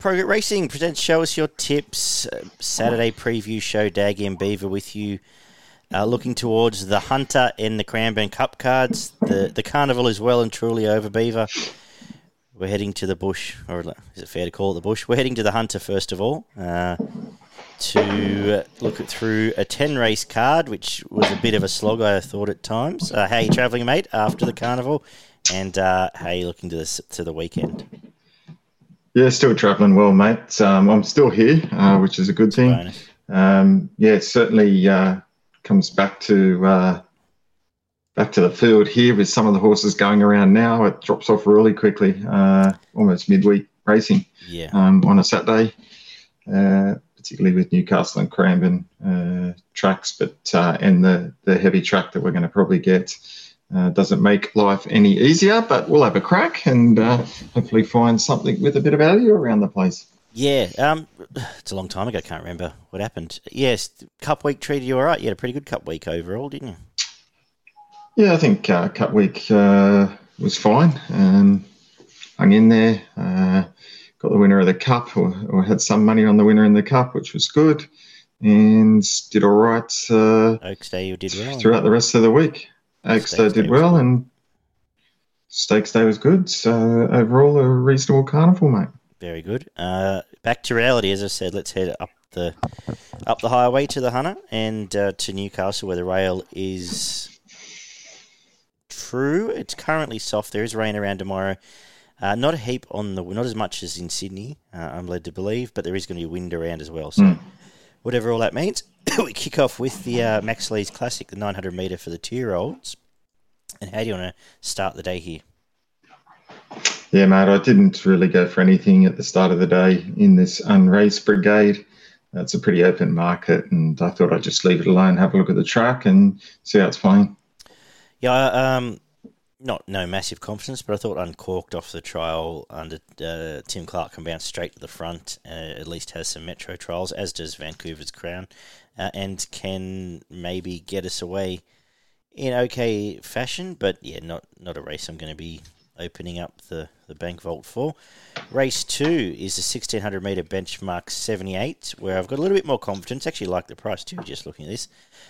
Progate Racing presents Show Us Your Tips, Saturday preview show. Daggy and Beaver with you, looking towards the Hunter and the Cranbourne Cup cards. The carnival is well and truly over, Beaver. We're heading to the bush, or is it fair to call it the bush? We're heading to the Hunter first of all, to look through a 10-race card, which was a bit of a slog, I thought, at times. How are you travelling, mate, after the carnival? And how are you looking to the weekend? Yeah, still travelling well, mate. I'm still here, which is a good thing. Yeah, it certainly comes back to the field here with some of the horses going around now. It drops off really quickly, almost midweek racing on a Saturday, particularly with Newcastle and Cranbourne tracks, but and the heavy track that we're going to probably get doesn't make life any easier, but we'll have a crack and hopefully find something with a bit of value around the place. Yeah, it's a long time ago. I can't remember what happened. Yes, Cup Week treated you all right. You had a pretty good Cup Week overall, didn't you? Yeah, I think Cup Week was fine. Hung in there, got the winner of the Cup, or had some money on the winner in the Cup, which was good, and did all right. Oaks Day you did well. Throughout the rest of the week. Oaks Day did well, and Stakes Day was good. So overall, a reasonable carnival, mate. Very good. Back to reality, as I said, let's head up the highway to the Hunter and to Newcastle, where the rail is... True, it's currently soft. There is rain around tomorrow. Not a heap not as much as in Sydney, I'm led to believe, but there is going to be wind around as well. So whatever all that means, we kick off with the Max Lees Classic, the 900 metre for the 2-year-olds. And how do you want to start the day here? Yeah, mate, I didn't really go for anything at the start of the day in this unraced brigade. It's a pretty open market, and I thought I'd just leave it alone, have a look at the track and see how it's playing. Yeah, no massive confidence, but I thought Uncorked off the trial under Tim Clark can bounce straight to the front, at least has some metro trials, as does Vancouver's Crown, and can maybe get us away in okay fashion. But, yeah, not a race I'm going to be opening up the bank vault for. Race 2 is the 1,600-metre benchmark 78, where I've got a little bit more confidence. Actually like the price too, just looking at this.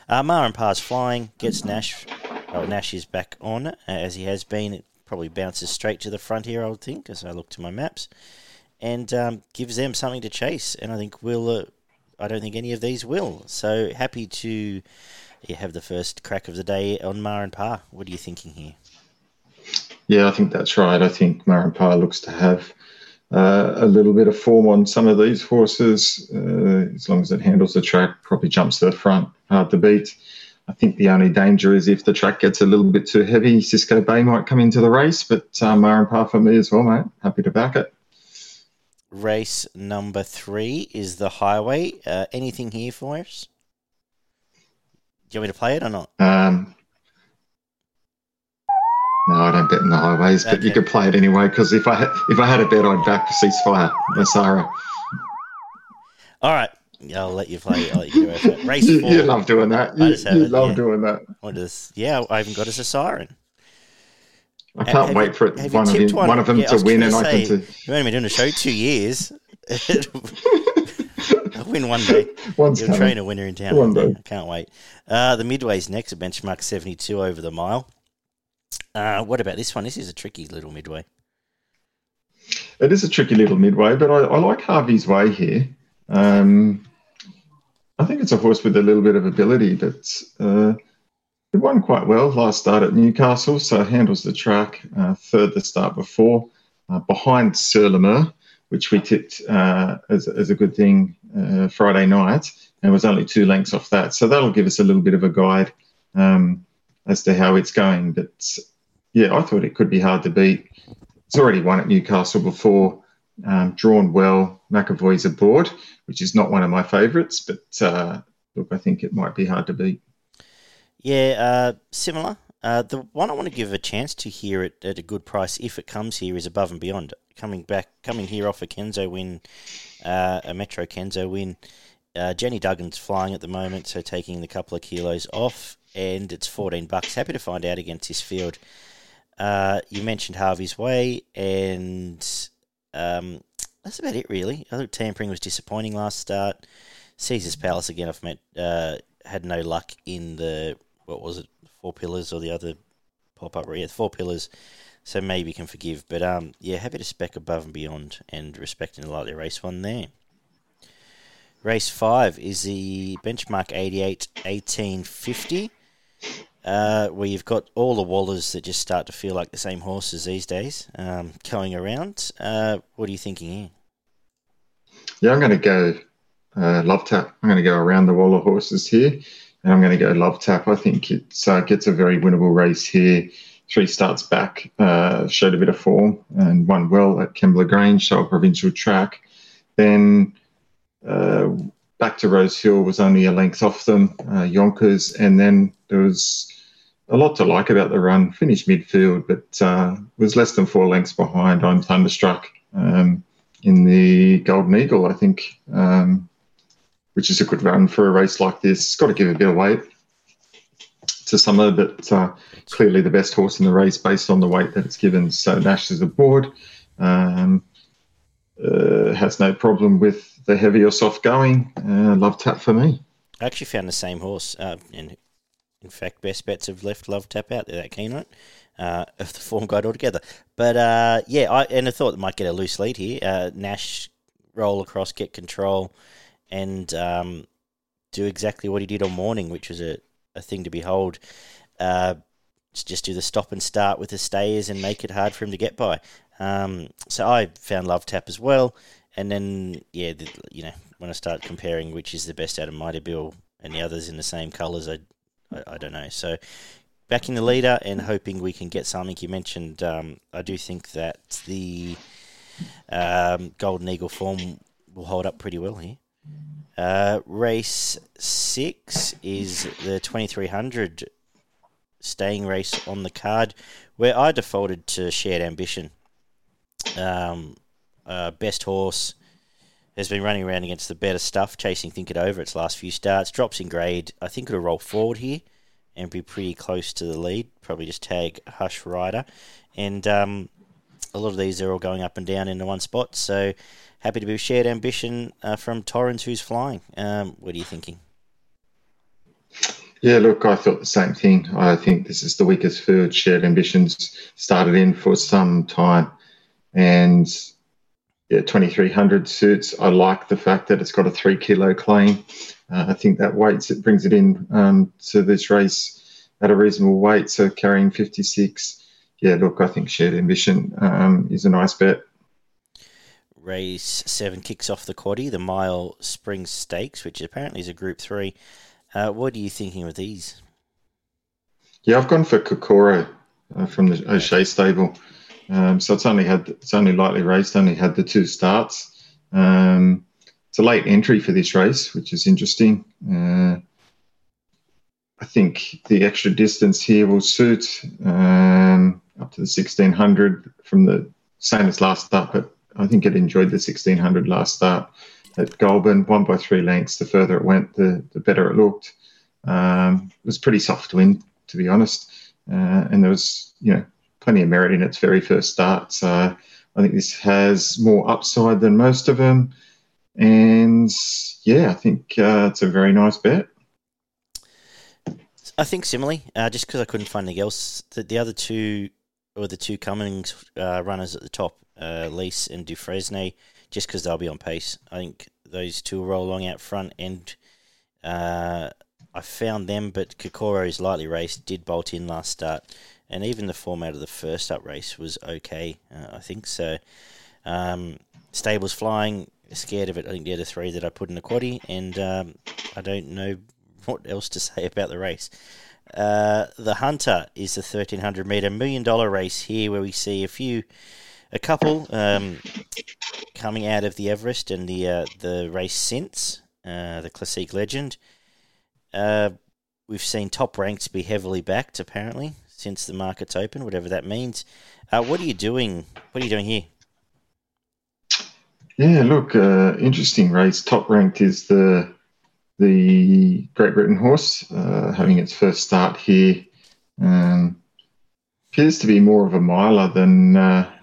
Mar and Pa's flying, gets Nash... Oh, Nash is back on, as he has been. It probably bounces straight to the front here, I would think, as I look to my maps, and gives them something to chase. And I think I don't think any of these will. So happy to have the first crack of the day on Mar and Pa. What are you thinking here? Yeah, I think that's right. I think Mar and Pa looks to have a little bit of form on some of these horses. As long as it handles the track, probably jumps to the front, hard to beat. I think the only danger is if the track gets a little bit too heavy, Cisco Bay might come into the race, but Mar and Pa for me as well, mate. Happy to back it. Race number 3 is the Highway. Anything here for us? Do you want me to play it or not? No, I don't bet in the Highways, but you could play it anyway, because if I had a bet, I'd back Ceasefire, Masara. All right. I'll let you play. I'll let you do it. Race 4. You love doing that. Doing that. I haven't got us a siren. I can't wait for it. One of them to win, and I can. You've only been doing a show 2 years. I'll win one day. You'll train a winner in town. One day. I can't wait. The Midway's next, a benchmark 72 over the mile. What about this one? This is a tricky little Midway. It is a tricky little Midway, but I like Harvey's Way here. I think it's a horse with a little bit of ability, but it won quite well last start at Newcastle, so handles the track, third the start before, behind Sir Lemur, which we tipped as a good thing Friday night, and was only 2 lengths off that. So that'll give us a little bit of a guide as to how it's going. But, yeah, I thought it could be hard to beat. It's already won at Newcastle before. Drawn well, McAvoy's aboard, which is not one of my favourites, but look, I think it might be hard to beat. Yeah, similar. The one I want to give a chance to here at a good price, if it comes here, is Above and Beyond. Coming here off a Kenzo win, a Metro Kenzo win. Jenny Duggan's flying at the moment, so taking the couple of kilos off, and it's $14. Happy to find out against this field. You mentioned Harvey's Way, and that's about it, really. I think Tampering was disappointing last start. Caesar's Palace, again, I've met, had no luck in the, what was it, Four Pillars or the other pop-up? Yeah, Four Pillars, so maybe can forgive. But, yeah, happy to spec above and beyond and respecting the likely race one there. Race 5 is the benchmark 88, 1850, where you've got all the Wallers that just start to feel like the same horses these days going around. What are you thinking here? Yeah, I'm going to go Love Tap. I'm going to go around the Waller horses here, and I'm going to go Love Tap. I think it gets a very winnable race here. Three starts back, showed a bit of form and won well at Kembla Grange, so a provincial track. Then... back to Rose Hill was only a length off them, Yonkers, and then there was a lot to like about the run. Finished midfield, but was less than 4 lengths behind I'm Thunderstruck in the Golden Eagle, I think, which is a good run for a race like this. It's got to give a bit of weight to Summer, but clearly the best horse in the race based on the weight that it's given. So Nash is aboard, has no problem with the heavy or soft going. Love Tap for me. I actually found the same horse, and in fact, best bets have left Love Tap out there, that keynote, of the form guide altogether. But yeah, I thought it might get a loose lead here. Nash roll across, get control, and do exactly what he did on Morning, which was a thing to behold. Just do the stop and start with the stayers and make it hard for him to get by. So I found Love Tap as well. And then, yeah, you know, when I start comparing which is the best out of Mighty Bill and the others in the same colours, I don't know. So backing the leader and hoping we can get something. You mentioned, I do think that the Golden Eagle form will hold up pretty well here. Race 6 is the 2300 staying race on the card, where I defaulted to Shared Ambition. Best horse has been running around against the better stuff, chasing Think It Over its last few starts, drops in grade. I think it'll roll forward here and be pretty close to the lead, probably just tag Hush Rider. And a lot of these are all going up and down into one spot, so happy to be with Shared Ambition from Torrens, who's flying. What are you thinking? Yeah, look, I thought the same thing. I think this is the weakest field Shared Ambition's started in for some time, and... yeah, 2300 suits. I like the fact that it's got a 3 kilo claim. I think that weights it, brings it in to this race at a reasonable weight. So carrying 56. Yeah, look, I think Shared Ambition is a nice bet. Race 7 kicks off the quaddy, the Mile Spring Stakes, which apparently is a Group 3. What are you thinking of these? Yeah, I've gone for Kokoro from the O'Shea stable. So it's only lightly raced, only had the 2 starts. It's a late entry for this race, which is interesting. I think the extra distance here will suit, up to the 1600 from the same as last start, but I think it enjoyed the 1600 last start at Goulburn, won by 3 lengths. The further it went, the better it looked. It was pretty soft win, to be honest. And there was, you know, plenty of merit in its very first start. So I think this has more upside than most of them. And, yeah, I think it's a very nice bet. I think similarly, just because I couldn't find anything else, that the other two, or the two Cummings runners at the top, Lees and Dufresne, just because they'll be on pace. I think those two will roll along out front, and I found them, but Kokoro is lightly raced, did bolt in last start. And even the format of the first up race was okay, I think. So, Stable's flying, scared of it. I think the other 3 that I put in the quaddie, and I don't know what else to say about the race. The Hunter is the 1300 metre $1 million race here, where we see a couple coming out of the Everest and the race since the Classique Legend. We've seen top ranks be heavily backed apparently since the market's open, whatever that means. What are you doing here? Yeah, look, interesting race. Top ranked is the Great Britain horse, having its first start here. Appears to be more of a miler than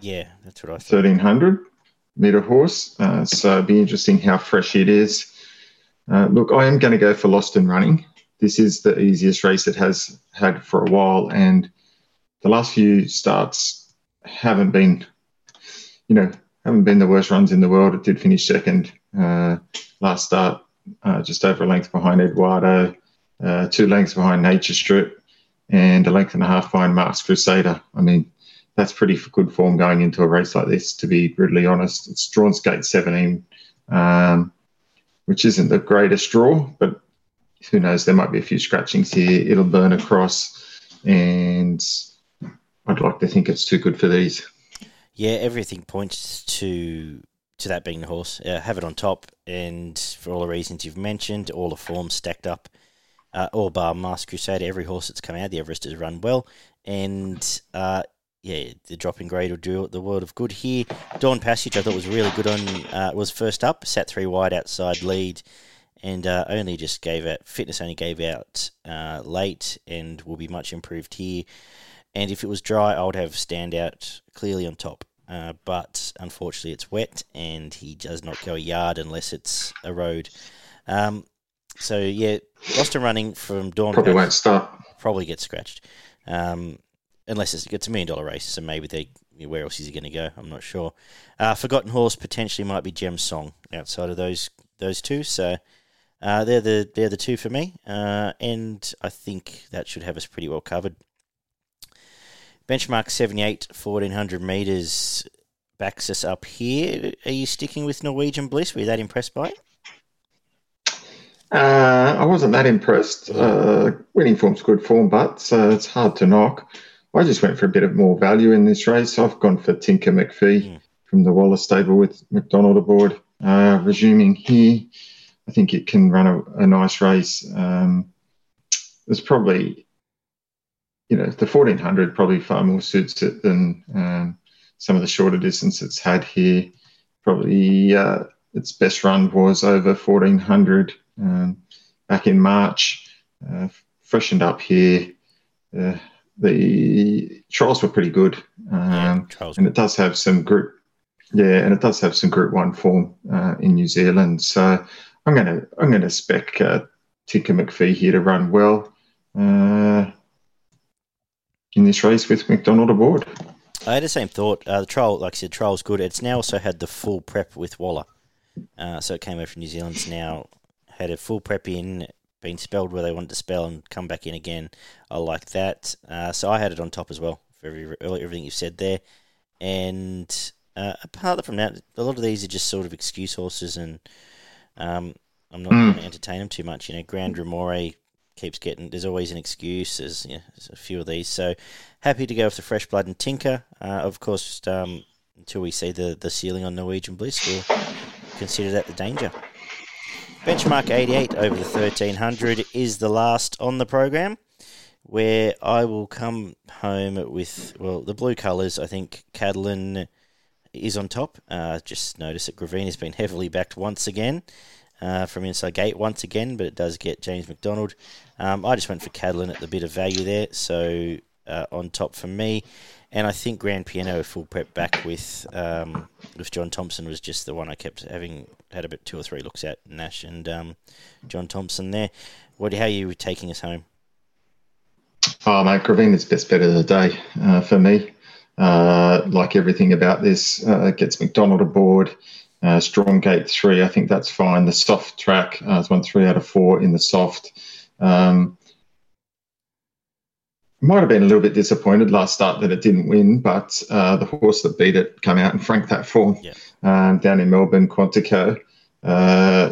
1300. metre horse. So it'll be interesting how fresh it is. Look, I am going to go for Lost and Running. This is the easiest race it has had for a while, and the last few starts haven't been, you know, haven't been the worst runs in the world. It did finish second last start, just over a length behind Eduardo, 2 lengths behind Nature Strip, and 1.5 lengths behind Mark's Crusader. I mean, that's pretty good form going into a race like this, to be brutally honest. It's drawn gate 17, which isn't the greatest draw, but who knows, there might be a few scratchings here. It'll burn across, and I'd like to think it's too good for these. Yeah, everything points to that being the horse. Have it on top, and for all the reasons you've mentioned, all the form stacked up. All bar Masked Crusader, every horse that's come out of the Everest has run well. And, yeah, the drop in grade will do the world of good here. Dawn Passage, I thought, was really good on, was first up, sat 3 wide outside lead, and only just gave out, fitness only gave out late, and will be much improved here. And if it was dry, I would have Standout clearly on top. But unfortunately, it's wet, and he does not go a yard unless it's a road. So, yeah, Lost and Running from Dawn. Probably won't start. Probably gets scratched. Unless it's a $1 million race, so maybe where else is he going to go? I'm not sure. Forgotten horse potentially might be Gem Song outside of those two. So they're the two for me, and I think that should have us pretty well covered. Benchmark 78, 1,400 metres backs us up here. Are you sticking with Norwegian Bliss? Were you that impressed by it? I wasn't that impressed. Winning form's good form, but so it's hard to knock. I just went for a bit of more value in this race. I've gone for Tinker McPhee from the Waller stable with McDonald aboard. Resuming here, I think it can run a nice race. There's probably, you know, the 1400 probably far more suits it than some of the shorter distance it's had here. Probably its best run was over 1400 back in March. Freshened up here. The trials were pretty good, and it does have some Group 1 form in New Zealand. So I'm gonna spec Tinker McPhee here to run well in this race with McDonald aboard. I had the same thought. The trial, like I said, trial's good. It's now also had the full prep with Waller, so it came over from New Zealand. It's now had a full prep in. Been spelled where they wanted to spell and come back in again. I like that. So I had it on top as well for everything you've said there. And apart from that, a lot of these are just sort of excuse horses, and I'm not going to entertain them too much. You know, Grand Remore keeps getting. There's always an excuse. There's, you know, there's a few of these. So happy to go with the fresh blood and Tinker. Of course, just, until we see the ceiling on Norwegian Bliss, we'll consider that the danger. Benchmark 88 over the 1,300 is the last on the program, where I will come home with, well, the blue colours. I think Catalan is on top. Just notice that Gravina's been heavily backed once again from inside gate once again, but it does get James McDonald. I just went for Catalan at the bit of value there, so on top for me. And I think Grand Piano full prep back with John Thompson was just the one I kept having had about 2 or 3 looks at, Nash and John Thompson there. How are you taking us home? Oh, mate, Gravina's best bet of the day for me. Like everything about this, gets McDonald aboard. Strong gate 3, I think that's fine. The soft track, it's won 3 out of 4 in the soft. Might have been a little bit disappointed last start that it didn't win, but the horse that beat it come out and franked that form down in Melbourne, Quantico.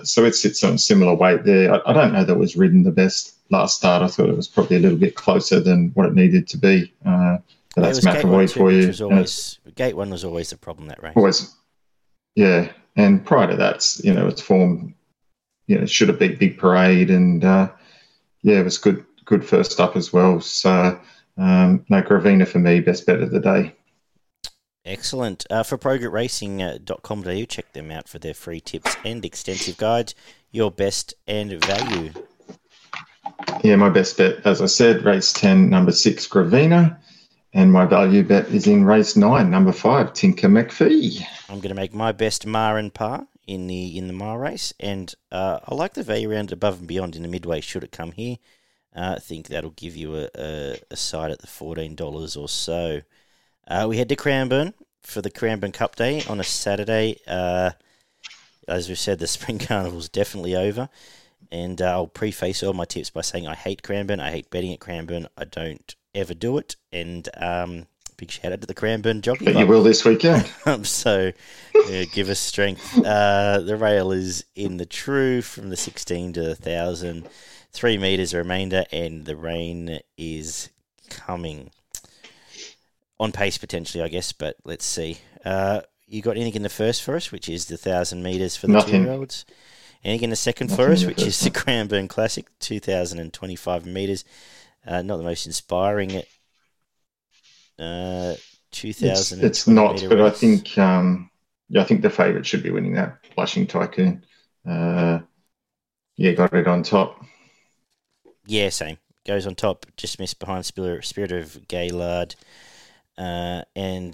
So it sits on similar weight there. I don't know that it was ridden the best last start. I thought it was probably a little bit closer than what it needed to be. So that's McAvoy for you. Gate 1 was always the problem that race. Always, yeah. And prior to that, you know, its form, you know, should have beat Big Parade, and it was good. Good first up as well. So, no, Gravina for me, best bet of the day. Excellent. For progateracing.com.au, check them out for their free tips and extensive guides. Your best and value. Yeah, my best bet, as I said, race 10, number 6, Gravina. And my value bet is in race 9, number 5, Tinker McPhee. I'm going to make my best Mar and Pa in the mile race, and I like the value round above and beyond in the midway should it come here. I think that'll give you a side at the $14 or so. We head to Cranbourne for the Cranbourne Cup Day on a Saturday. As we've said, the Spring Carnival's definitely over. And I'll preface all my tips by saying I hate Cranbourne. I hate betting at Cranbourne. I don't ever do it. And big shout out to the Cranbourne jockey. But you will this weekend. So give us strength. The rail is in the true from the 16 to the 1,000. 3 metres remainder, and the rain is coming. On pace potentially, I guess, but let's see. You got anything in the first for us, which is the 1,000 metres for the two-year-olds? Anything in the second for us, which is the Cranbourne Classic, 2,025 metres. Not the most inspiring at 2,000. It's not, but race. I think the favourite should be winning that, Blushing Tycoon. Got it on top. Yeah, same. Goes on top, just missed behind Spirit of Gaylard. And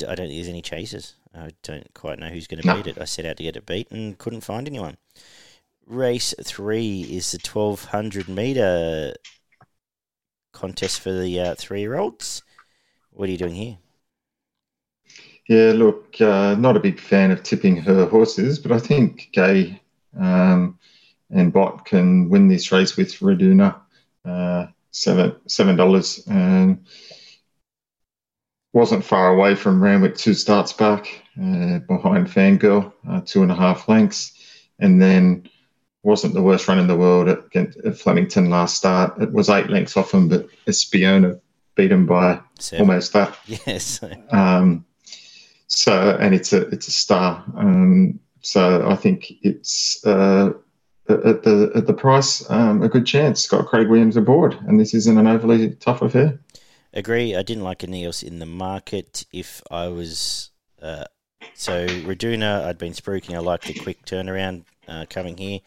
I don't think there's any chasers. I don't quite know who's going to beat it. I set out to get it beat and couldn't find anyone. Race 3 is the 1,200 metre contest for the 3-year-olds. What are you doing here? Yeah, look, not a big fan of tipping her horses, but I think Gay and Bot can win this race with Raduna, $7. Wasn't far away from Ramwick 2 starts back, behind Fangirl, 2.5 lengths, and then wasn't the worst run in the world at Flemington last start. It was 8 lengths off him, but Espiona beat him by almost that. Yes. And it's a star. So I think it's at the price a good chance. Got Craig Williams aboard, and this isn't an overly tough affair. Agree. I didn't like anything else in the market. If I was Raduna, I'd been spruiking. I liked the quick turnaround coming here,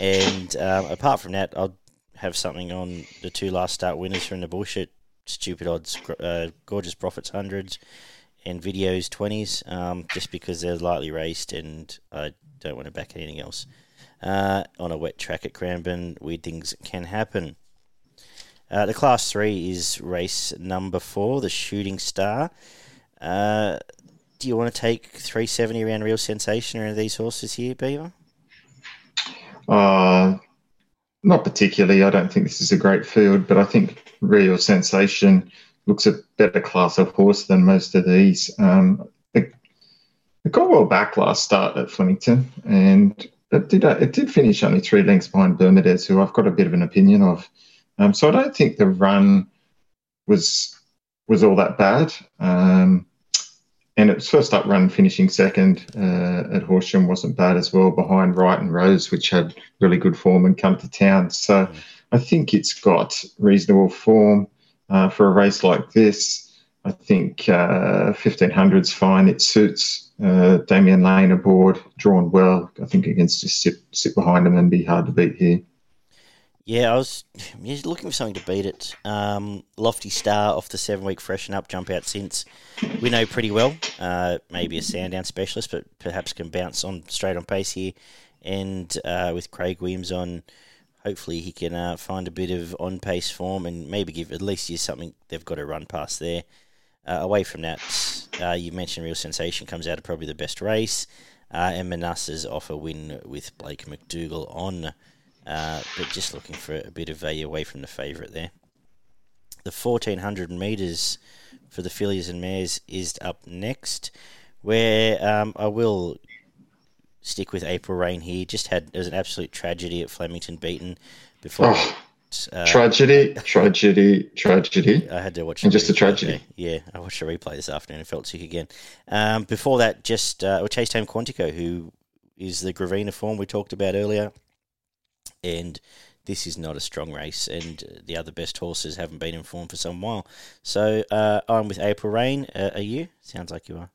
and apart from that, I'll have something on the 2 last start winners from the bullshit. Stupid odds, gorgeous profits hundreds, and videos 20s. Just because they're lightly raced, and I don't want to back anything else. On a wet track at Cranbourne, weird things can happen. The Class 3 is race number 4, the Shooting Star. Do you want to take 370 around Real Sensation or these horses here, Beaver? Not particularly. I don't think this is a great field, but I think Real Sensation looks a better class of horse than most of these. It got well back last start at Flemington, and it did finish only 3 lengths behind Bermudez, who I've got a bit of an opinion of. So I don't think the run was all that bad. And its first up run finishing second at Horsham wasn't bad as well, behind Wright and Rose, which had really good form and come to town. So I think it's got reasonable form for a race like this. I think 1,500's fine. It suits Damien Lane aboard, drawn well. I think it can just sit behind him and be hard to beat here. Yeah, I was looking for something to beat it. Lofty Star off the 7-week freshen up jump out since. We know pretty well. Maybe a Sandown specialist, but perhaps can bounce on straight on pace here. And with Craig Williams on, hopefully he can find a bit of on pace form and maybe give at least you something they've got to run past there. Away from that, you mentioned Real Sensation comes out of probably the best race. And Manassas off a win with Blake McDougall on. But just looking for a bit of value away from the favourite there. The 1,400 metres for the fillies and mares is up next, where I will stick with April Rain here. It was an absolute tragedy at Flemington, beaten before. Tragedy. I had to watch it. Just a tragedy. Yeah, I watched a replay this afternoon and felt sick again. Before that, we chased home Quantico, who is the Gravina form we talked about earlier. And this is not a strong race, and the other best horses haven't been in form for some while. So I'm with April Rain. Are you? Sounds like you are.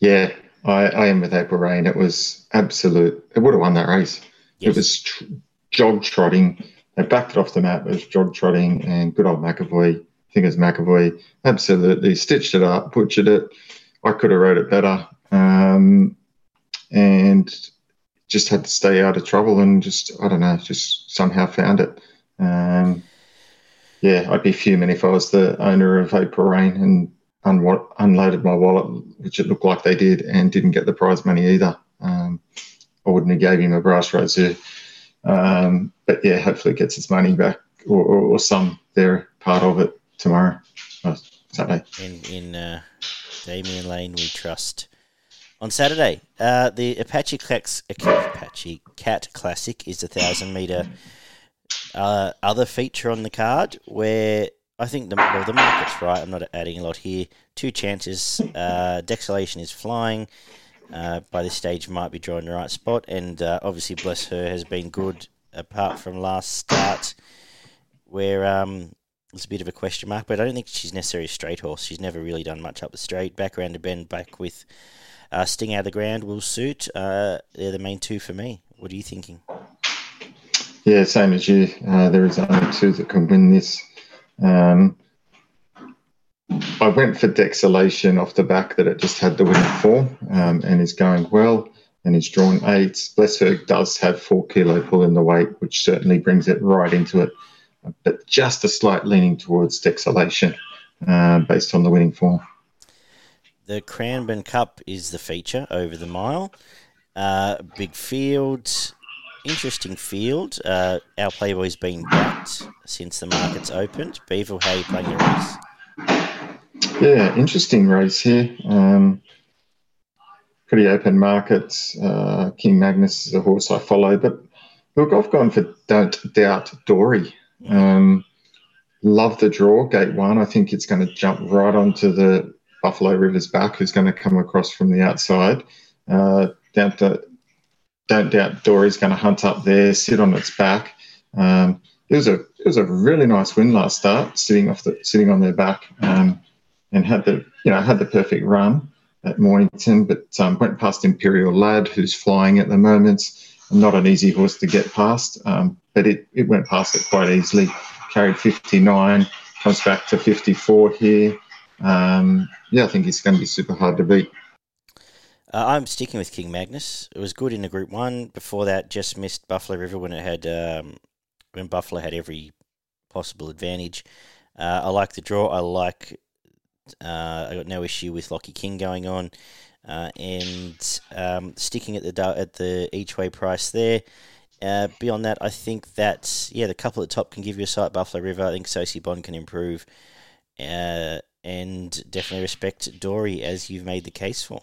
Yeah, I am with April Rain. It was absolute. It would have won that race. Yes. It was jog trotting. They backed it off the map. It was jog trotting, and good old McAvoy think it was McAvoy, absolutely stitched it up, butchered it. I could have rode it better, and just had to stay out of trouble and just, I don't know, just somehow found it. Yeah, I'd be fuming if I was the owner of April Rain and unloaded my wallet, which it looked like they did, and didn't get the prize money either. I wouldn't have gave him a brass razor. But, yeah, hopefully it gets its money back or some their part of it tomorrow, Saturday. In Damien Lane we trust. On Saturday, the Apache Cat Classic is the 1,000-metre other feature on the card where I think the market's right. I'm not adding a lot here. Two chances. Dexalation is flying. By this stage might be drawing the right spot. And obviously Bless Her has been good apart from last start where it's a bit of a question mark. But I don't think she's necessarily a straight horse. She's never really done much up the straight. Back around to bend, back with Sting out of the ground will suit. They're the main two for me. What are you thinking? Yeah, same as you. There is only two that can win this. I went for Dexalation off the back that it just had the winning form and is going well and is drawn eights. Bless Her does have 4 kilo pull in the weight, which certainly brings it right into it, but just a slight leaning towards Dexalation based on the winning form. The Cranbourne Cup is the feature over the mile. Big field, interesting field. Our Playboy's been backed since the market's opened. Beeville, how are you playing your race? Yeah, interesting race here. Pretty open markets. King Magnus is a horse I follow, but look, I've gone for Don't Doubt Dory. Love the draw, gate one. I think it's going to jump right onto the Buffalo River's back, who's going to come across from the outside. Don't Doubt Dory's going to hunt up there, sit on its back. It was a really nice win last start, sitting on their back, and had the perfect run at Mornington, but went past Imperial Lad, who's flying at the moment. Not an easy horse to get past, but it went past it quite easily. Carried 59, comes back to 54 here. I think it's going to be super hard to beat. I'm sticking with King Magnus. It was good in the Group 1. Before that, just missed Buffalo River when it had when Buffalo had every possible advantage. I like the draw. I got no issue with Lockie King going on, and sticking at the each way price there. Beyond that, I think that the couple at the top can give you a sight. Buffalo River, I think Sosie Bond can improve, and definitely respect Dory as you've made the case for.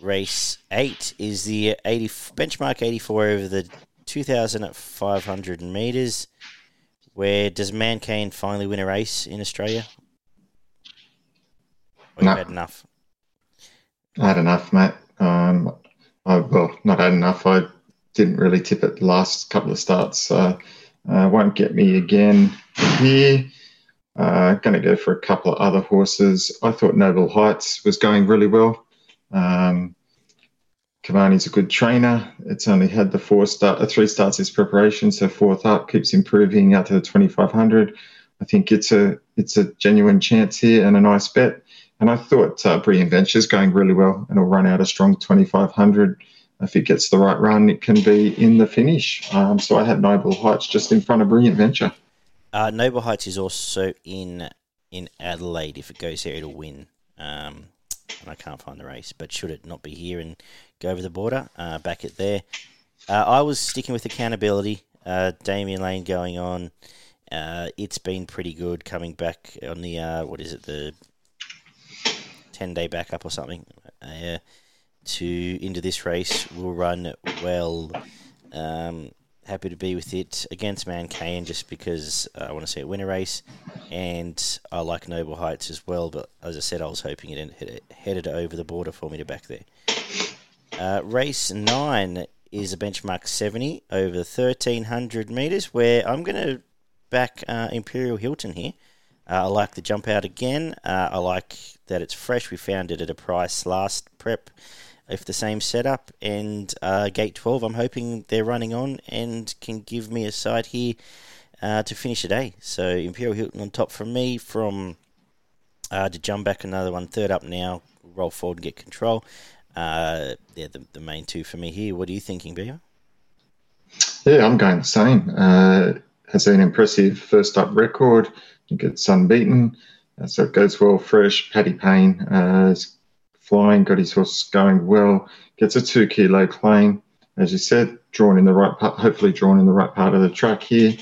Race 8 is the benchmark 84 over the 2,500 metres. Where does Mankane finally win a race in Australia? No. Had enough? I had enough, mate. Not had enough. I didn't really tip it the last couple of starts, so won't get me again here. Going to go for a couple of other horses. I thought Noble Heights was going really well. Cavani's a good trainer. It's only had the three starts as preparation, so fourth up, keeps improving out to the 2,500. I think it's a genuine chance here and a nice bet. And I thought Brilliant Venture's going really well and will run out a strong 2,500. If it gets the right run, it can be in the finish. So I had Noble Heights just in front of Brilliant Venture. Noble Heights is also in Adelaide. If it goes there, it'll win. And I can't find the race, but should it not be here and go over the border, back it there. I was sticking with accountability. Damien Lane going on. It's been pretty good coming back on the, the 10-day backup or something into this race. Will run well. Happy to be with it against Mankane just because I want to see it win a race. And I like Noble Heights as well, but as I said, I was hoping it headed over the border for me to back there. Race 9 is a benchmark 70 over 1,300 metres, where I'm going to back Imperial Hilton here. I like the jump out again. I like that it's fresh. We found it at a price last prep, if the same setup, and gate 12, I'm hoping they're running on and can give me a sight here. to finish the day. So Imperial Hilton on top from me, from to jump back another one, third up now, roll forward and get control. Yeah, the main two for me here. What are you thinking, Beaver? Yeah, I'm going the same. Has an impressive first up record. It gets unbeaten, so it goes well fresh. Paddy Payne is flying, got his horse going well. Gets a 2 kilo claim, as you said, drawn in the right part, hopefully drawn in the right part of the track here.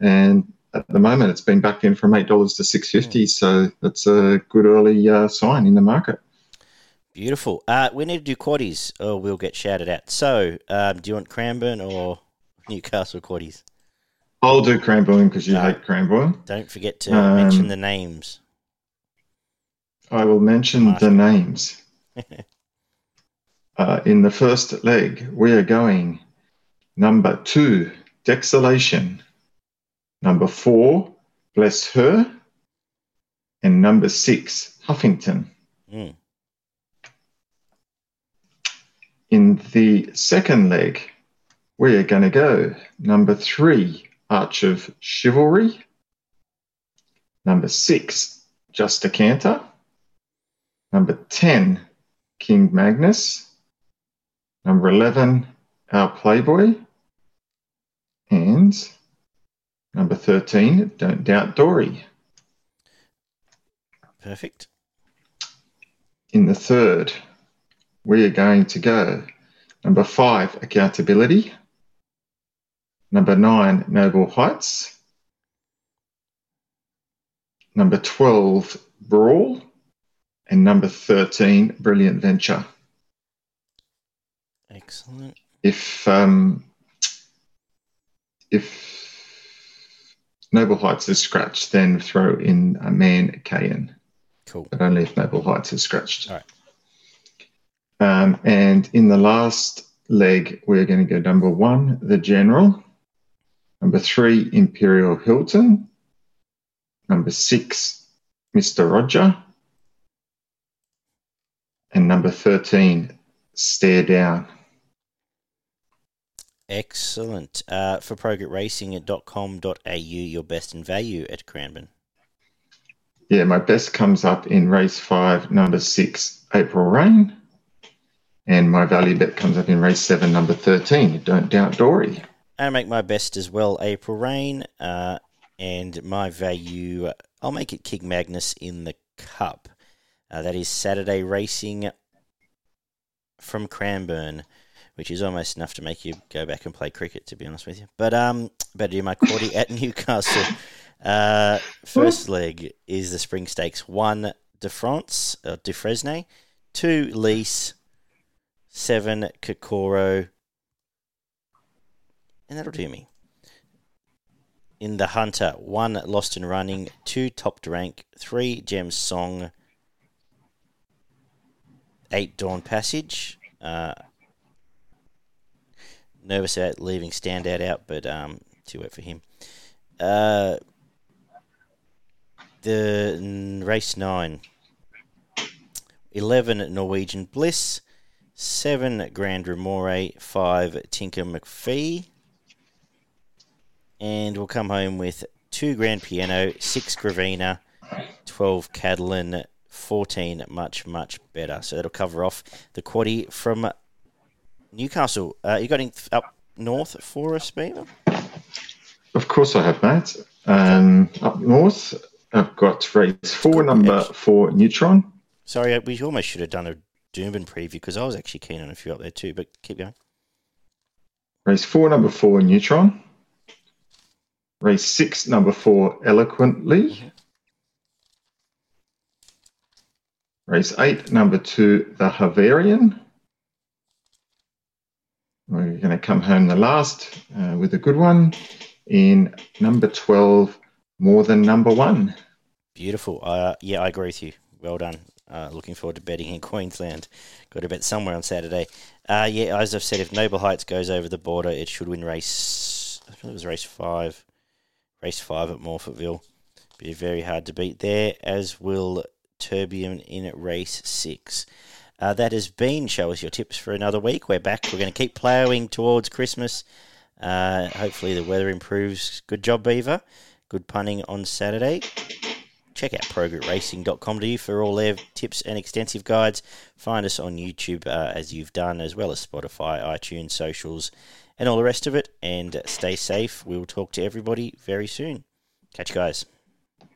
And at the moment, it's been backed in from $8 to $6.50, so that's a good early sign in the market. Beautiful. We need to do quaddies, or we'll get shouted at. So, do you want Cranbourne or Newcastle quaddies? I'll do Cranbourne because you hate Cranbourne. Don't forget to mention the names. I will mention the names. In the first leg, we are going number 2, Dexalation, number 4, Bless Her, and number 6, Huffington. Mm. In the second leg, we are going to go number 3, Arch of Chivalry, number 6, Just a Canter, number 10, King Magnus, number 11, Our Playboy, and number 13, Don't Doubt Dory. Perfect. In the third, we are going to go number 5, Accountability, number 9, Noble Heights, number 12, Brawl, and number 13, Brilliant Venture. Excellent. If Noble Heights is scratched, then throw in a Man Kayan. Cool. But only if Noble Heights is scratched. All right. And in the last leg, we're going to go number 1, The General, number 3, Imperial Hilton, number 6, Mr. Roger, and number 13, Stare Down. Excellent. For Progate Racing at .com.au, your best in value at Cranbourne. Yeah, my best comes up in race 5, number 6, April Rain, and my value bet comes up in race 7, number 13, Don't Doubt Dory. I make my best as well, April Rain, and my value, I'll make it King Magnus in the Cup. That is Saturday racing from Cranbourne, which is almost enough to make you go back and play cricket, to be honest with you. But better do my quaddie at Newcastle. First leg is the Spring Stakes. 1, Dufresne. 2, Lease. 7, Kokoro. And that'll do me. In the Hunter, 1, Lost and Running. 2, Topped Rank. 3, Gem Song. 8, Dawn Passage. Nervous about leaving Standout out, but too wet for him. The race 9. 11, Norwegian Bliss. 7, Grand Remore. 5, Tinker McPhee. And we'll come home with 2, Grand Piano. 6, Gravina. 12, Catalan. 14, much better. So that'll cover off the quaddie from Newcastle. You got anything up north for us, Beaver? Of course I have, mate. Up north, I've got race 4, number 4, Neutron. Sorry, we almost should have done a Doomben preview because I was actually keen on a few up there too, but keep going. Race 4, number 4, Neutron. Race 6, number 4, Eloquently. Mm-hmm. Race 8, number 2, the Havarian. We're going to come home the last with a good one in number 12, More Than Number 1. Beautiful. Yeah, I agree with you. Well done. Looking forward to betting in Queensland. Got to bet somewhere on Saturday. Yeah, as I've said, if Noble Heights goes over the border, it should win race... I think it was race 5. Race 5 at Morfettville. Be very hard to beat there, as will... Terbium in race 6. That has been Show Us Your Tips for another week. We're back. We're going to keep ploughing towards Christmas. Hopefully the weather improves. Good job, Beaver. Good punning on Saturday. Check out progateracing.com.au for all their tips and extensive guides. Find us on YouTube as you've done, as well as Spotify, iTunes, socials, and all the rest of it. And stay safe. We'll talk to everybody very soon. Catch you guys.